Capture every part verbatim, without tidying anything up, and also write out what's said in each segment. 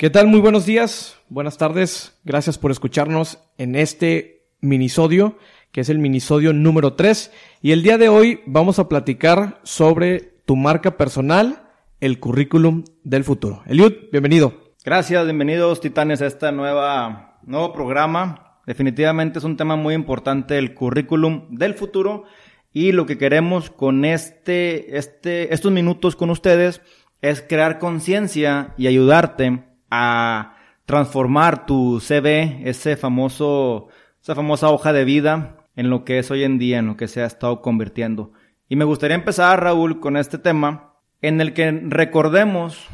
¿Qué tal? Muy buenos días, buenas tardes. Gracias por escucharnos en este minisodio, que es el minisodio número tres. Y el día de hoy vamos a platicar sobre tu marca personal, el currículum del futuro. Eliud, bienvenido. Gracias, bienvenidos titanes a este nuevo programa. Definitivamente es un tema muy importante, el currículum del futuro. Y lo que queremos con este, este, estos minutos con ustedes es crear conciencia y ayudarte a transformar tu C V, ese famoso, esa famosa hoja de vida, en lo que es hoy en día, en lo que se ha estado convirtiendo. Y me gustaría empezar, Raúl, con este tema, en el que recordemos,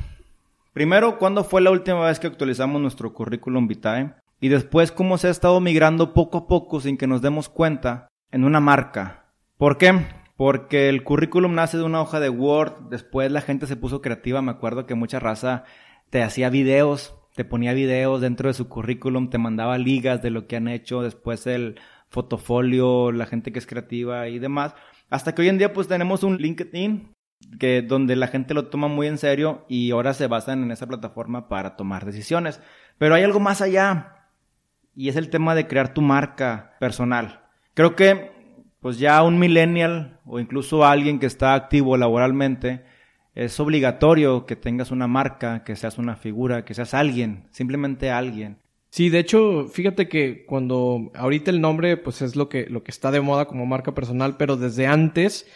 primero, cuándo fue la última vez que actualizamos nuestro currículum vitae, y después, cómo se ha estado migrando poco a poco, sin que nos demos cuenta, en una marca. ¿Por qué? Porque el currículum nace de una hoja de Word, después la gente se puso creativa. Me acuerdo que mucha raza te hacía videos, te ponía videos dentro de su currículum, te mandaba ligas de lo que han hecho, después el fotofolio, la gente que es creativa y demás. Hasta que hoy en día pues tenemos un LinkedIn, que donde la gente lo toma muy en serio y ahora se basan en esa plataforma para tomar decisiones. Pero hay algo más allá, y es el tema de crear tu marca personal. Creo que pues ya un millennial o incluso alguien que está activo laboralmente, es obligatorio que tengas una marca, que seas una figura, que seas alguien, simplemente alguien. Sí, de hecho, fíjate que cuando ahorita el nombre pues es lo que, lo que está de moda como marca personal, pero desde antes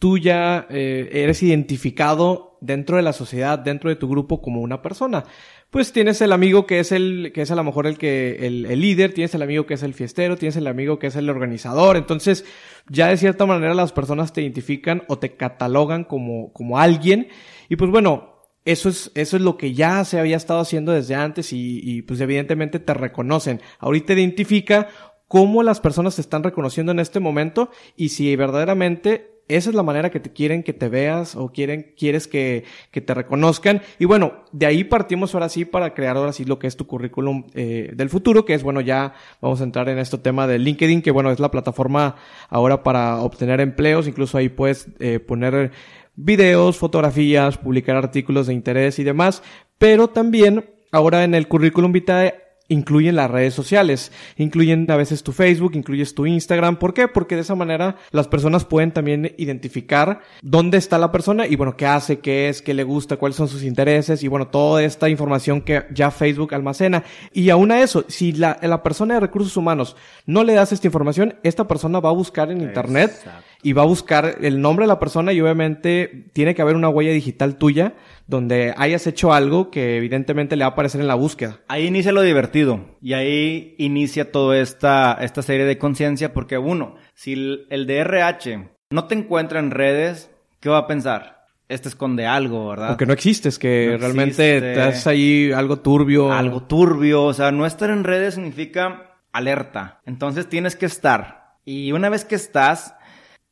tú ya eh, eres identificado dentro de la sociedad, dentro de tu grupo como una persona. Pues tienes el amigo que es el que es a lo mejor el que el, el líder, tienes el amigo que es el fiestero, tienes el amigo que es el organizador. Entonces, ya de cierta manera las personas te identifican o te catalogan como como alguien. Y pues bueno, eso es eso es lo que ya se había estado haciendo desde antes y, y pues evidentemente te reconocen. Ahorita te identifica cómo las personas te están reconociendo en este momento y si verdaderamente esa es la manera que te quieren que te veas o quieren, quieres que, que te reconozcan. Y bueno, de ahí partimos ahora sí para crear ahora sí lo que es tu currículum eh, del futuro, que es, bueno, ya vamos a entrar en este tema de LinkedIn, que bueno, es la plataforma ahora para obtener empleos. Incluso ahí puedes eh, poner videos, fotografías, publicar artículos de interés y demás. Pero también ahora en el currículum vitae incluyen las redes sociales, incluyen a veces tu Facebook, incluyes tu Instagram. ¿Por qué? Porque de esa manera las personas pueden también identificar dónde está la persona y bueno, qué hace, qué es, qué le gusta, cuáles son sus intereses y bueno, toda esta información que ya Facebook almacena. Y aún a eso, si la, la persona de recursos humanos no le das esta información, esta persona va a buscar en internet. Exacto. Y va a buscar el nombre de la persona y obviamente tiene que haber una huella digital tuya donde hayas hecho algo que evidentemente le va a aparecer en la búsqueda. Ahí inicia lo divertido y ahí inicia toda esta, esta serie de conciencia, porque uno, si el, el D R H no te encuentra en redes, ¿qué va a pensar? Este esconde algo, ¿verdad? O que no existes, que no realmente existe. Te haces ahí algo turbio. Algo turbio, o sea, no estar en redes significa alerta. Entonces tienes que estar. Y una vez que estás,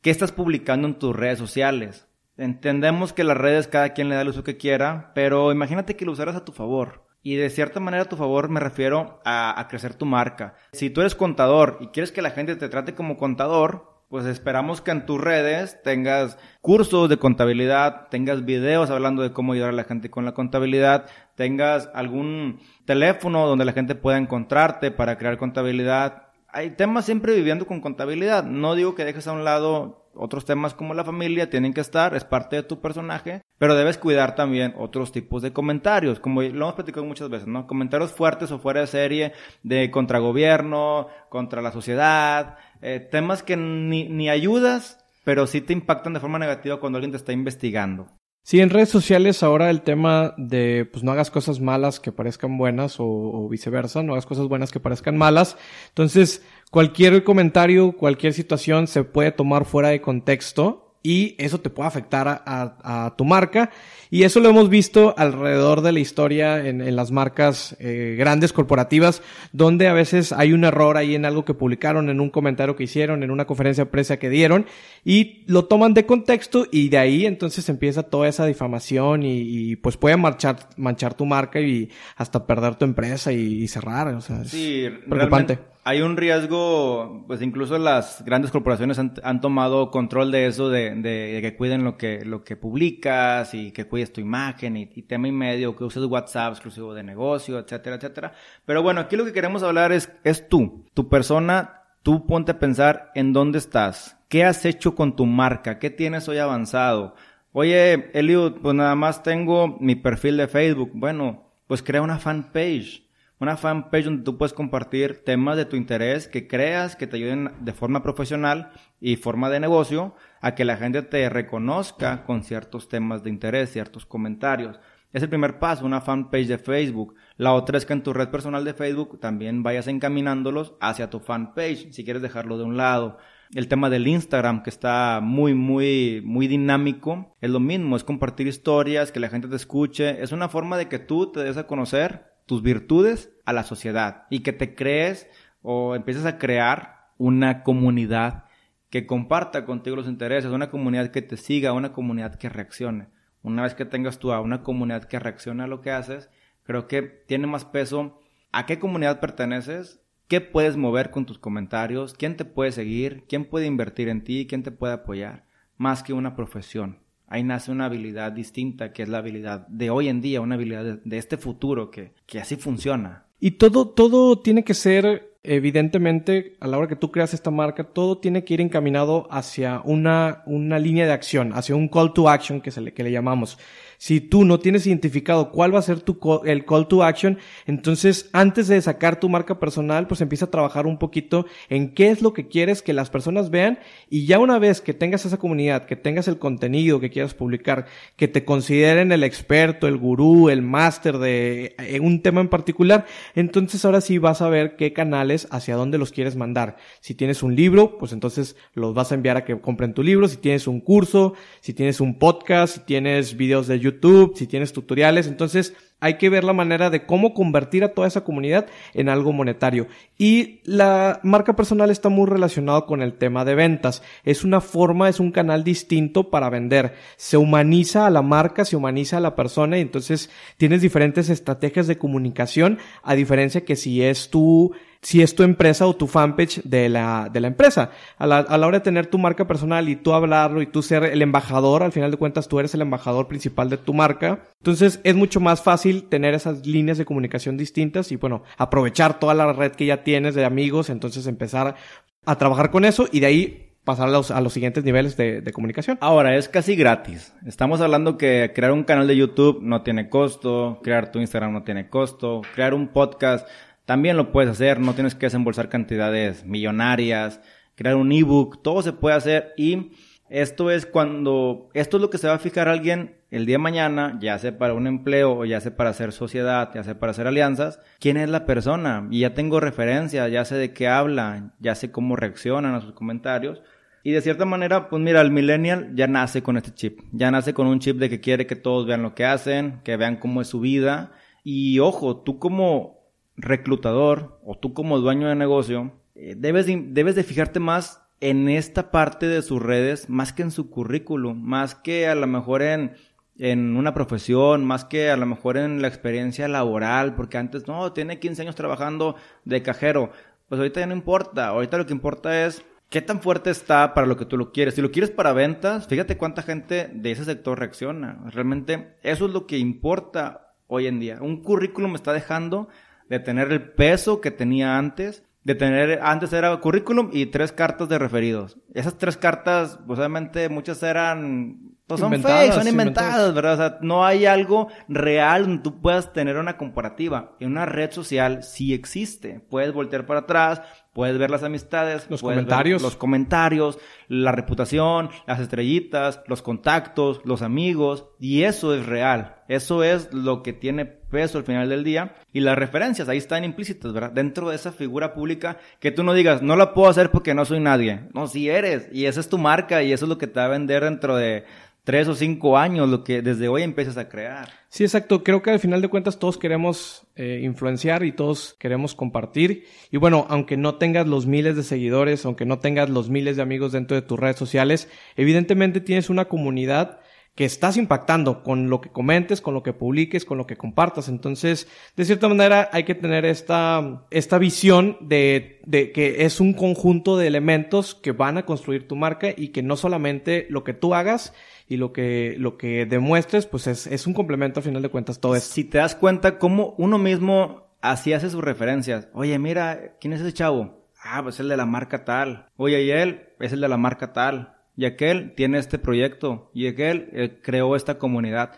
¿qué estás publicando en tus redes sociales? Entendemos que las redes cada quien le da el uso que quiera, pero imagínate que lo usaras a tu favor. Y de cierta manera a tu favor me refiero a, a crecer tu marca. Si tú eres contador y quieres que la gente te trate como contador, pues esperamos que en tus redes tengas cursos de contabilidad, tengas videos hablando de cómo ayudar a la gente con la contabilidad, tengas algún teléfono donde la gente pueda encontrarte para crear contabilidad. Hay temas siempre viviendo con contabilidad. No digo que dejes a un lado otros temas como la familia, tienen que estar, es parte de tu personaje, pero debes cuidar también otros tipos de comentarios, como lo hemos platicado muchas veces, ¿no? Comentarios fuertes o fuera de serie, de contra gobierno, contra la sociedad, eh, temas que ni, ni ayudas, pero sí te impactan de forma negativa cuando alguien te está investigando. Sí, en redes sociales ahora el tema de pues no hagas cosas malas que parezcan buenas o, o viceversa, no hagas cosas buenas que parezcan malas. Entonces, cualquier comentario, cualquier situación se puede tomar fuera de contexto y eso te puede afectar a, a, a tu marca. Y eso lo hemos visto alrededor de la historia en, en las marcas eh, grandes corporativas, donde a veces hay un error ahí en algo que publicaron, en un comentario que hicieron, en una conferencia de prensa que dieron, y lo toman de contexto y de ahí entonces empieza toda esa difamación y, y pues puede manchar, manchar tu marca y hasta perder tu empresa y, y cerrar. O sea, es sí, preocupante. hay un riesgo, pues incluso las grandes corporaciones han, han tomado control de eso, de, de, de que cuiden lo que, lo que publicas y que cuides tu imagen y, y tema y medio, que uses WhatsApp exclusivo de negocio, etcétera, etcétera. Pero bueno, aquí lo que queremos hablar es, es tú, tu persona. Tú ponte a pensar en dónde estás, qué has hecho con tu marca, qué tienes hoy avanzado. Oye, Eliud, pues nada más tengo mi perfil de Facebook. Bueno, pues crea una fanpage. Una fanpage donde tú puedes compartir temas de tu interés que creas que te ayuden de forma profesional y forma de negocio a que la gente te reconozca con ciertos temas de interés, ciertos comentarios. Es el primer paso, una fanpage de Facebook. La otra es que en tu red personal de Facebook también vayas encaminándolos hacia tu fanpage, si quieres dejarlo de un lado. El tema del Instagram, que está muy, muy, muy dinámico, es lo mismo, es compartir historias, que la gente te escuche. Es una forma de que tú te des a conocer tus virtudes a la sociedad y que te crees o empieces a crear una comunidad que comparta contigo los intereses, una comunidad que te siga, una comunidad que reaccione. Una vez que tengas tú a una comunidad que reacciona a lo que haces, creo que tiene más peso a qué comunidad perteneces, qué puedes mover con tus comentarios, quién te puede seguir, quién puede invertir en ti, quién te puede apoyar, más que una profesión. Ahí nace una habilidad distinta, que es la habilidad de hoy en día, una habilidad de, de este futuro que, que así funciona. Y todo, todo tiene que ser, evidentemente, a la hora que tú creas esta marca, todo tiene que ir encaminado hacia una, una línea de acción, hacia un call to action que, se le, que le llamamos. Si tú no tienes identificado cuál va a ser tu call, el call to action, entonces antes de sacar tu marca personal, pues empieza a trabajar un poquito en qué es lo que quieres que las personas vean, y ya una vez que tengas esa comunidad, que tengas el contenido que quieras publicar, que te consideren el experto, el gurú, el máster de un tema en particular, entonces ahora sí vas a ver qué canales hacia dónde los quieres mandar. Si tienes un libro, pues entonces los vas a enviar a que compren tu libro. Si tienes un curso, si tienes un podcast, si tienes videos de YouTube, si tienes tutoriales, entonces hay que ver la manera de cómo convertir a toda esa comunidad en algo monetario. Y la marca personal está muy relacionado con el tema de ventas. Es una forma, es un canal distinto para vender. Se humaniza a la marca, se humaniza a la persona, y entonces tienes diferentes estrategias de comunicación, a diferencia que si es tu... si es tu empresa o tu fanpage de la, de la empresa. A la, a la hora de tener tu marca personal y tú hablarlo y tú ser el embajador, al final de cuentas tú eres el embajador principal de tu marca. Entonces es mucho más fácil tener esas líneas de comunicación distintas y, bueno, aprovechar toda la red que ya tienes de amigos, entonces empezar a trabajar con eso y de ahí pasar a los, a los siguientes niveles de, de comunicación. Ahora, es casi gratis. Estamos hablando que crear un canal de YouTube no tiene costo, crear tu Instagram no tiene costo, crear un podcast... también lo puedes hacer, no tienes que desembolsar cantidades millonarias, crear un ebook, todo se puede hacer, y esto es cuando, esto es lo que se va a fijar alguien el día de mañana, ya sea para un empleo, o ya sea para hacer sociedad, ya sea para hacer alianzas, quién es la persona, y ya tengo referencia, ya sé de qué habla, ya sé cómo reaccionan a sus comentarios. Y de cierta manera, pues mira, el millennial ya nace con este chip, ya nace con un chip de que quiere que todos vean lo que hacen, que vean cómo es su vida. Y ojo, tú como reclutador o tú como dueño de negocio, eh, debes, de, debes de fijarte más en esta parte de sus redes, más que en su currículum, más que a lo mejor en, en una profesión, más que a lo mejor en la experiencia laboral, porque antes, no, tiene quince años trabajando de cajero, pues ahorita ya no importa, ahorita lo que importa es qué tan fuerte está para lo que tú lo quieres. Si lo quieres para ventas, fíjate cuánta gente de ese sector reacciona, realmente eso es lo que importa hoy en día. Un currículum está dejando de tener el peso que tenía antes, de tener, antes era currículum y tres cartas de referidos. Esas tres cartas, obviamente, muchas eran, pues son fake, son inventadas, ¿verdad? O sea, no hay algo real donde tú puedas tener una comparativa. En una red social sí existe. Puedes voltear para atrás, puedes ver las amistades, los comentarios, los comentarios, la reputación, las estrellitas, los contactos, los amigos, y eso es real. Eso es lo que tiene peso al final del día, y las referencias ahí están implícitas, ¿verdad? Dentro de esa figura pública, que tú no digas, no la puedo hacer porque no soy nadie. No, sí eres, y esa es tu marca, y eso es lo que te va a vender dentro de tres o cinco años, lo que desde hoy empiezas a crear. Sí, exacto. Creo que al final de cuentas todos queremos eh, influenciar y todos queremos compartir. Y bueno, aunque no tengas los miles de seguidores, aunque no tengas los miles de amigos dentro de tus redes sociales, evidentemente tienes una comunidad que estás impactando con lo que comentes, con lo que publiques, con lo que compartas. Entonces, de cierta manera, hay que tener esta, esta visión de, de que es un conjunto de elementos que van a construir tu marca y que no solamente lo que tú hagas y lo que, lo que demuestres, pues es, es un complemento al final de cuentas todo esto. Si te das cuenta cómo uno mismo así hace sus referencias. Oye, mira, ¿quién es ese chavo? Ah, pues el de la marca tal. Oye, y él es el de la marca tal. Y aquel tiene este proyecto, y aquel eh, creó esta comunidad.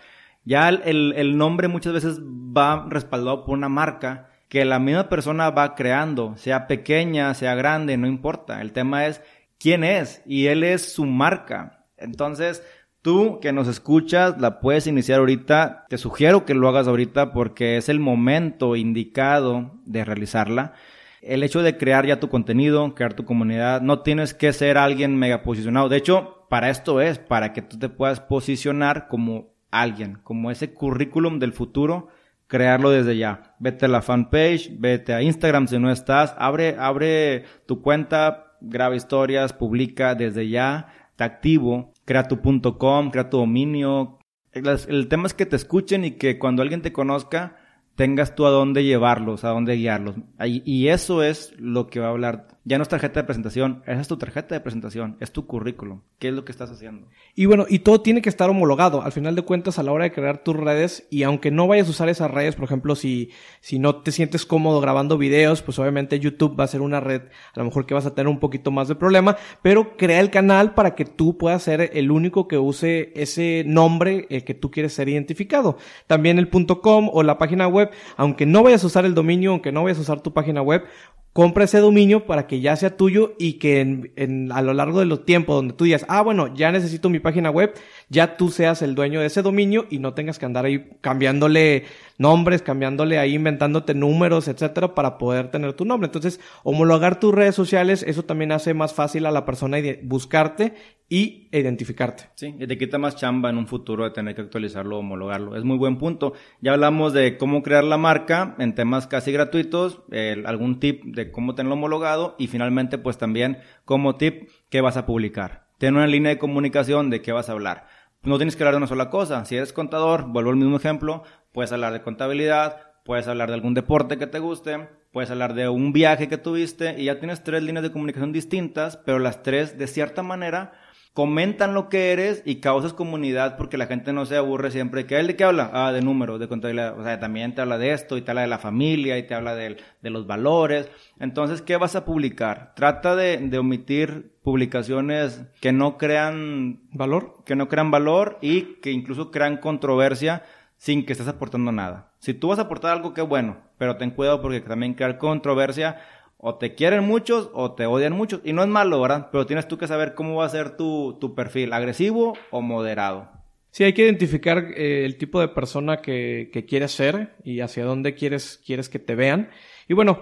Ya el, el, el nombre muchas veces va respaldado por una marca que la misma persona va creando, sea pequeña, sea grande, no importa. El tema es quién es, y él es su marca. Entonces, tú que nos escuchas, la puedes iniciar ahorita. Te sugiero que lo hagas ahorita porque es el momento indicado de realizarla. El hecho de crear ya tu contenido, crear tu comunidad, no tienes que ser alguien mega posicionado. De hecho, para esto es, para que tú te puedas posicionar como alguien, como ese currículum del futuro, crearlo desde ya. Vete a la fanpage, vete a Instagram si no estás, abre, abre tu cuenta, graba historias, publica desde ya, te activo, crea tu .com, crea tu dominio. El, el tema es que te escuchen y que cuando alguien te conozca, tengas tú a dónde llevarlos, a dónde guiarlos. Y eso es lo que va a hablar. Ya no es tarjeta de presentación, esa es tu tarjeta de presentación, es tu currículum. ¿Qué es lo que estás haciendo? Y bueno, y todo tiene que estar homologado. Al final de cuentas, a la hora de crear tus redes, y aunque no vayas a usar esas redes, por ejemplo, si, si no te sientes cómodo grabando videos, pues obviamente YouTube va a ser una red, a lo mejor que vas a tener un poquito más de problema, pero crea el canal para que tú puedas ser el único que use ese nombre, el que tú quieres ser identificado. También el .com o la página web, aunque no vayas a usar el dominio, aunque no vayas a usar tu página web, compra ese dominio para que ya sea tuyo y que en, en, a lo largo de los tiempos donde tú digas, ah, bueno, ya necesito mi página web, ya tú seas el dueño de ese dominio y no tengas que andar ahí cambiándole nombres, cambiándole ahí, inventándote números, etcétera, para poder tener tu nombre. Entonces, homologar tus redes sociales, eso también hace más fácil a la persona buscarte y identificarte. Sí, y te quita más chamba en un futuro de tener que actualizarlo, homologarlo. Es muy buen punto. Ya hablamos de cómo crear la marca en temas casi gratuitos, eh, algún tip de cómo tenerlo homologado y finalmente pues también como tip, ¿qué vas a publicar? Ten una línea de comunicación de qué vas a hablar. No tienes que hablar de una sola cosa. Si eres contador, vuelvo al mismo ejemplo, puedes hablar de contabilidad, puedes hablar de algún deporte que te guste, puedes hablar de un viaje que tuviste y ya tienes tres líneas de comunicación distintas, pero las tres de cierta manera comentan lo que eres y causas comunidad porque la gente no se aburre siempre. ¿Qué, ¿De qué habla? Ah, de números, de contabilidad. O sea, también te habla de esto y te habla de la familia y te habla de, de los valores. Entonces, ¿qué vas a publicar? Trata de, de omitir publicaciones que no crean valor, que no crean valor y que incluso crean controversia sin que estés aportando nada. Si tú vas a aportar algo, qué bueno, pero ten cuidado porque también crear controversia. O te quieren muchos o te odian muchos. Y no es malo, ¿verdad? Pero tienes tú que saber cómo va a ser tu, tu perfil, agresivo o moderado. Sí, hay que identificar eh, el tipo de persona que, que quieres ser y hacia dónde quieres, quieres que te vean. Y bueno,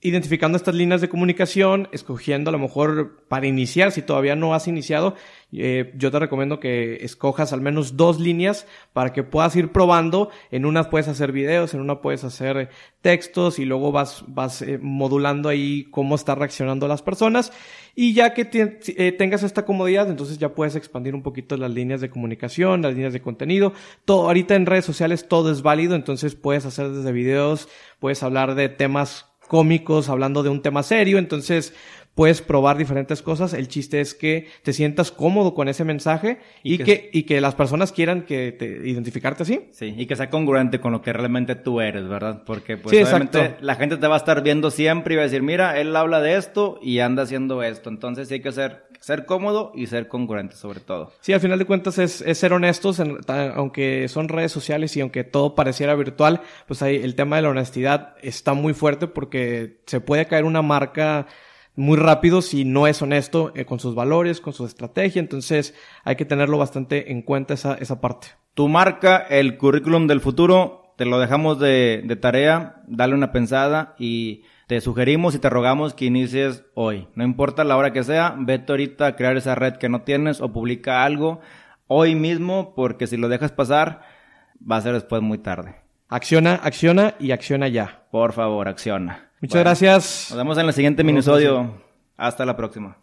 identificando estas líneas de comunicación, escogiendo a lo mejor para iniciar, si todavía no has iniciado, eh, yo te recomiendo que escojas al menos dos líneas para que puedas ir probando. En una puedes hacer videos, en una puedes hacer textos y luego vas, vas eh, modulando ahí cómo están reaccionando las personas. Y ya que te, eh, tengas esta comodidad, entonces ya puedes expandir un poquito las líneas de comunicación, las líneas de contenido. Todo, ahorita en redes sociales todo es válido, entonces puedes hacer desde videos, puedes hablar de temas cómicos, hablando de un tema serio, entonces puedes probar diferentes cosas. El chiste es que te sientas cómodo con ese mensaje y, y que, que y que las personas quieran que te, identificarte así. Sí, y que sea congruente con lo que realmente tú eres, ¿verdad? Porque pues sí, obviamente exacto. La gente te va a estar viendo siempre y va a decir, mira, él habla de esto y anda haciendo esto. Entonces sí hay que ser, ser cómodo y ser congruente sobre todo. Sí, al final de cuentas es, es ser honestos, en, aunque son redes sociales y aunque todo pareciera virtual, pues ahí el tema de la honestidad está muy fuerte porque se puede caer una marca muy rápido si no es honesto eh, con sus valores, con su estrategia. Entonces hay que tenerlo bastante en cuenta esa, esa parte. Tu marca, el currículum del futuro, te lo dejamos de, de tarea, dale una pensada y te sugerimos y te rogamos que inicies hoy. No importa la hora que sea, vete ahorita a crear esa red que no tienes o publica algo hoy mismo porque si lo dejas pasar va a ser después muy tarde. Acciona, acciona y acciona ya. Por favor, acciona. Muchas bueno, gracias. Nos vemos en el siguiente Minisodio. Hasta la próxima.